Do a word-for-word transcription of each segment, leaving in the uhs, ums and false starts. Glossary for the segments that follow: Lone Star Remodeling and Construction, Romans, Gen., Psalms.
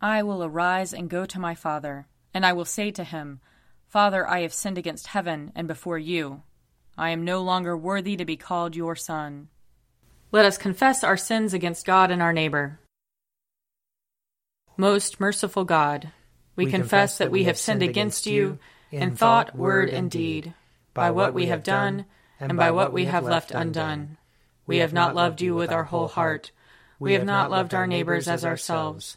I will arise and go to my father, and I will say to him, Father, I have sinned against heaven and before you. I am no longer worthy to be called your son. Let us confess our sins against God and our neighbor. Most merciful God, we, we confess, confess that we have sinned against you in thought, word, and deed, by what we have done and by what we have left undone. We have not loved you with our whole heart. We have not loved our neighbors as ourselves.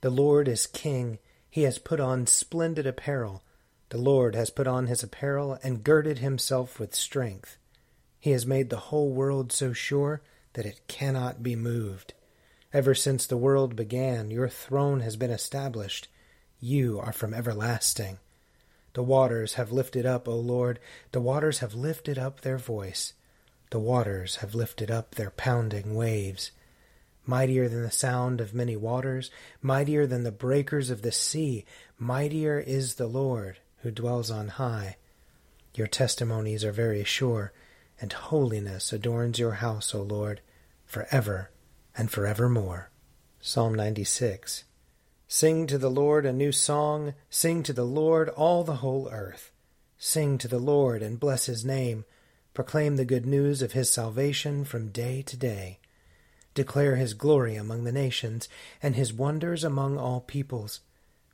The Lord is king. He has put on splendid apparel. The Lord has put on his apparel and girded himself with strength. He has made the whole world so sure that it cannot be moved. Ever since the world began, your throne has been established. You are from everlasting. The waters have lifted up, O Lord. The waters have lifted up their voice. The waters have lifted up their pounding waves. Mightier than the sound of many waters, mightier than the breakers of the sea, mightier is the Lord who dwells on high. Your testimonies are very sure, and holiness adorns your house, O Lord, forever and forevermore. Psalm ninety-six. Sing to the Lord a new song. Sing to the Lord, all the whole earth. Sing to the Lord and bless his name. Proclaim the good news of his salvation from day to day. Declare his glory among the nations, and his wonders among all peoples.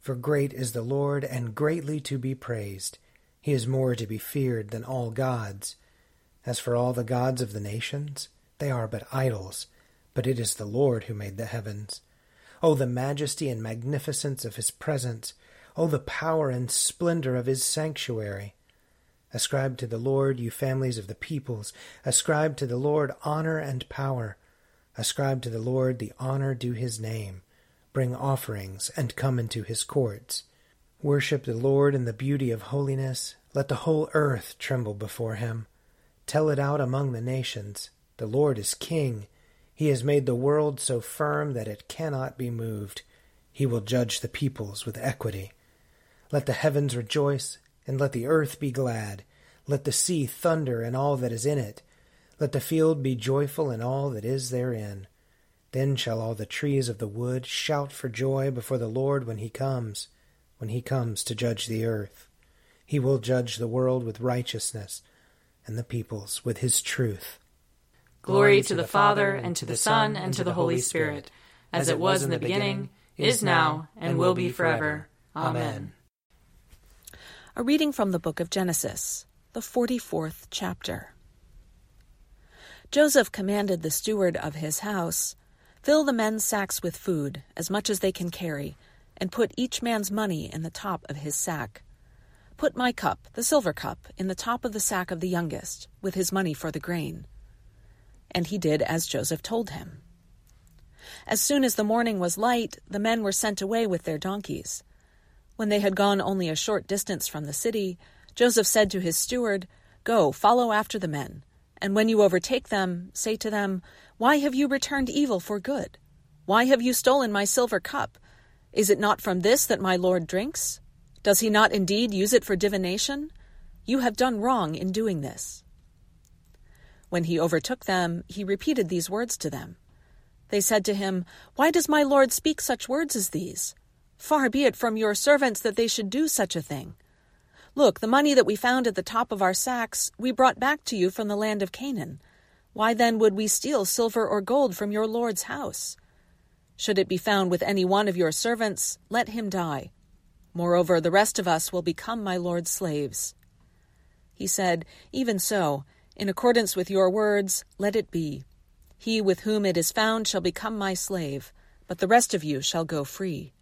For great is the Lord, and greatly to be praised. He is more to be feared than all gods. As for all the gods of the nations, they are but idols, but it is the Lord who made the heavens. O the majesty and magnificence of his presence! O the power and splendor of his sanctuary! Ascribe to the Lord, you families of the peoples. Ascribe to the Lord honor and power. Ascribe to the Lord the honor due his name. Bring offerings and come into his courts. Worship the Lord in the beauty of holiness. Let the whole earth tremble before him. Tell it out among the nations. The Lord is king. He has made the world so firm that it cannot be moved. He will judge the peoples with equity. Let the heavens rejoice, and let the earth be glad. Let the sea thunder and all that is in it. Let the field be joyful and all that is therein. Then shall all the trees of the wood shout for joy before the Lord when he comes, when he comes to judge the earth. He will judge the world with righteousness, and the peoples with his truth. Glory to the Father, and to the Son, and to the Holy Spirit, as it was in the beginning, is now, and will be forever. Amen. A reading from the book of Genesis, the forty-fourth chapter. Joseph commanded the steward of his house, "Fill the men's sacks with food, as much as they can carry, and put each man's money in the top of his sack. Put my cup, the silver cup, in the top of the sack of the youngest, with his money for the grain." And he did as Joseph told him. As soon as the morning was light, the men were sent away with their donkeys. When they had gone only a short distance from the city, Joseph said to his steward, "Go, follow after the men, and when you overtake them, say to them, 'Why have you returned evil for good? Why have you stolen my silver cup? Is it not from this that my Lord drinks? Does he not indeed use it for divination? You have done wrong in doing this. When he overtook them, he repeated these words to them. They said to him, Why does my Lord speak such words as these? Far be it from your servants that they should do such a thing. Look, the money that we found at the top of our sacks we brought back to you from the land of Canaan. Why then would we steal silver or gold from your Lord's house? Should it be found with any one of your servants, let him die. Moreover, the rest of us will become my Lord's slaves. He said, Even so, in accordance with your words, let it be. He with whom it is found shall become my slave, but the rest of you shall go free.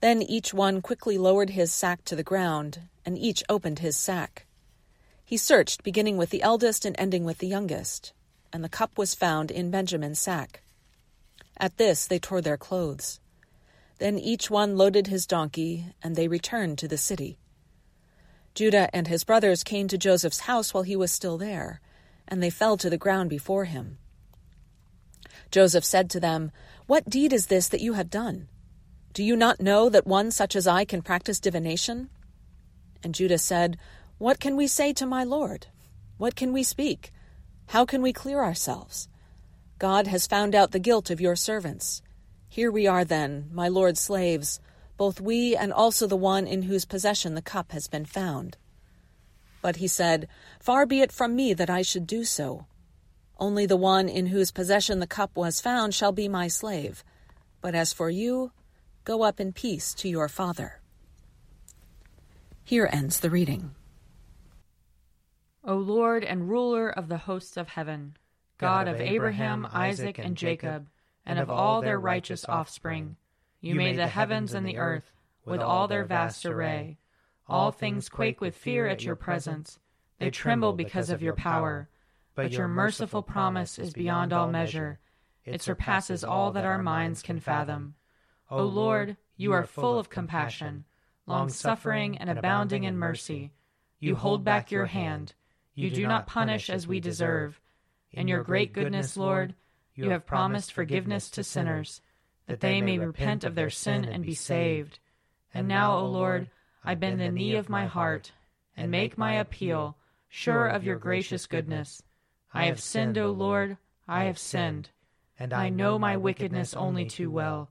Then each one quickly lowered his sack to the ground, and each opened his sack. He searched, beginning with the eldest and ending with the youngest, and the cup was found in Benjamin's sack. At this they tore their clothes. Then each one loaded his donkey, and they returned to the city. Judah and his brothers came to Joseph's house while he was still there, and they fell to the ground before him. Joseph said to them, What deed is this that you have done? Do you not know that one such as I can practice divination? And Judah said, What can we say to my Lord? What can we speak? How can we clear ourselves? God has found out the guilt of your servants. Here we are then, my Lord's slaves, both we and also the one in whose possession the cup has been found. But he said, Far be it from me that I should do so. Only the one in whose possession the cup was found shall be my slave. But as for you, go up in peace to your father. Here ends the reading. O Lord and ruler of the hosts of heaven, God, God of Abraham, Abraham, Isaac, and Jacob, and of all their righteous offspring, you made the heavens and the earth with all their vast array. All things quake with fear at your presence. They tremble because of your power. But your merciful promise is beyond all measure. It surpasses all that our minds can fathom. O Lord, you are full of compassion, long-suffering and abounding in mercy. You hold back your hand. You do not punish as we deserve. In your great goodness, Lord, you have promised forgiveness to sinners, that they may repent of their sin and be saved. And now, O Lord, I bend the knee of my heart and make my appeal, sure of your gracious goodness. I have sinned, O Lord, I have sinned, and I know my wickedness only too well.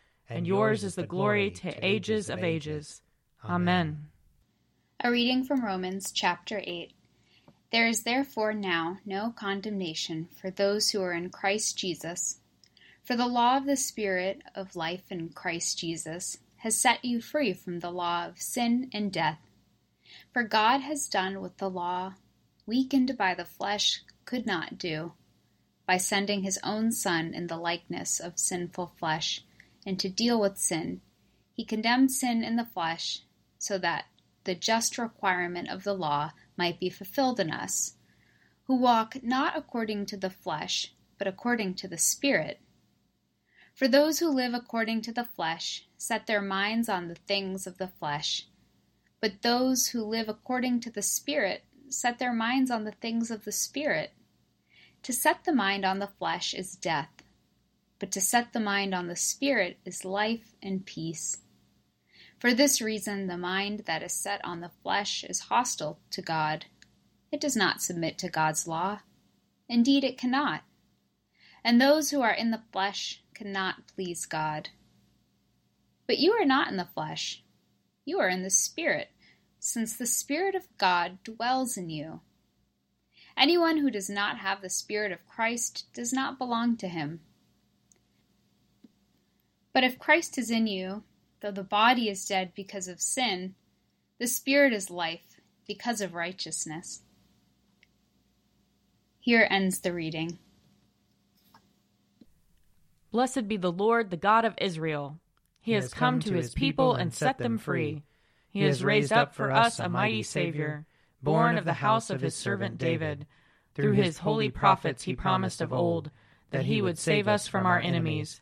and yours is the glory to ages of ages. Amen. A reading from Romans chapter eight. There is therefore now no condemnation for those who are in Christ Jesus. For the law of the Spirit of life in Christ Jesus has set you free from the law of sin and death. For God has done what the law, weakened by the flesh, could not do, by sending his own Son in the likeness of sinful flesh, and to deal with sin, he condemned sin in the flesh, so that the just requirement of the law might be fulfilled in us, who walk not according to the flesh, but according to the Spirit. For those who live according to the flesh set their minds on the things of the flesh, but those who live according to the Spirit set their minds on the things of the Spirit. To set the mind on the flesh is death, but to set the mind on the Spirit is life and peace. For this reason, the mind that is set on the flesh is hostile to God. It does not submit to God's law. Indeed, it cannot. And those who are in the flesh cannot please God. But you are not in the flesh. You are in the Spirit, since the Spirit of God dwells in you. Anyone who does not have the Spirit of Christ does not belong to him. But if Christ is in you, though the body is dead because of sin, the Spirit is life because of righteousness. Here ends the reading. Blessed be the Lord, the God of Israel. He, he has come, come to his people and set them free. He has raised up for us a mighty Savior, born of the house of his servant David. Through his holy prophets he promised of old that he would save us from our enemies,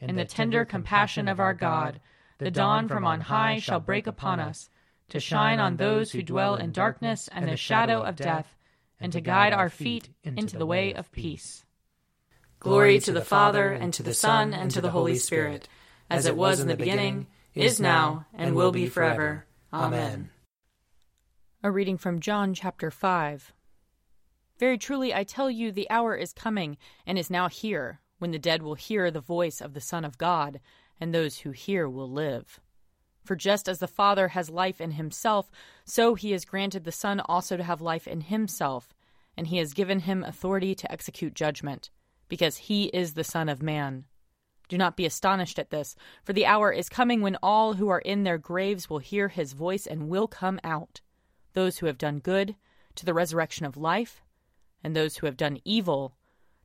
In the tender compassion of our God, the dawn from on high shall break upon us, to shine on those who dwell in darkness and the shadow of death, and to guide our feet into the way of peace. Glory to the Father, and to the Son, and to the Holy Spirit, as it was in the beginning, is now, and will be forever. Amen. A reading from John chapter five. Very truly I tell you, the hour is coming, and is now here, when the dead will hear the voice of the Son of God, and those who hear will live. For just as the Father has life in himself, so he has granted the Son also to have life in himself, and he has given him authority to execute judgment, because he is the Son of Man. Do not be astonished at this, for the hour is coming when all who are in their graves will hear his voice and will come out, those who have done good to the resurrection of life, and those who have done evil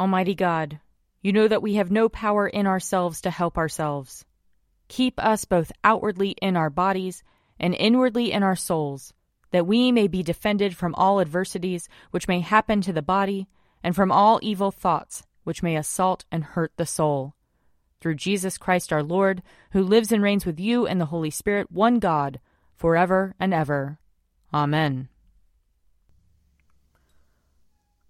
Almighty God, you know that we have no power in ourselves to help ourselves. Keep us both outwardly in our bodies and inwardly in our souls, that we may be defended from all adversities which may happen to the body and from all evil thoughts which may assault and hurt the soul. Through Jesus Christ our Lord, who lives and reigns with you and the Holy Spirit, one God, forever and ever. Amen.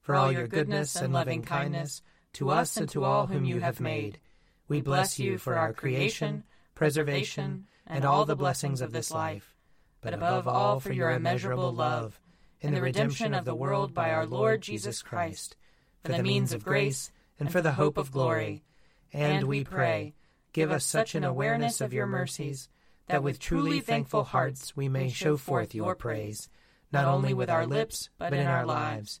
for all your goodness and loving kindness to us and to all whom you have made. We bless you for our creation, preservation, and all the blessings of this life, but above all for your immeasurable love and the redemption of the world by our Lord Jesus Christ, for the means of grace and for the hope of glory. And we pray, give us such an awareness of your mercies that with truly thankful hearts we may show forth your praise, not only with our lips but in our lives,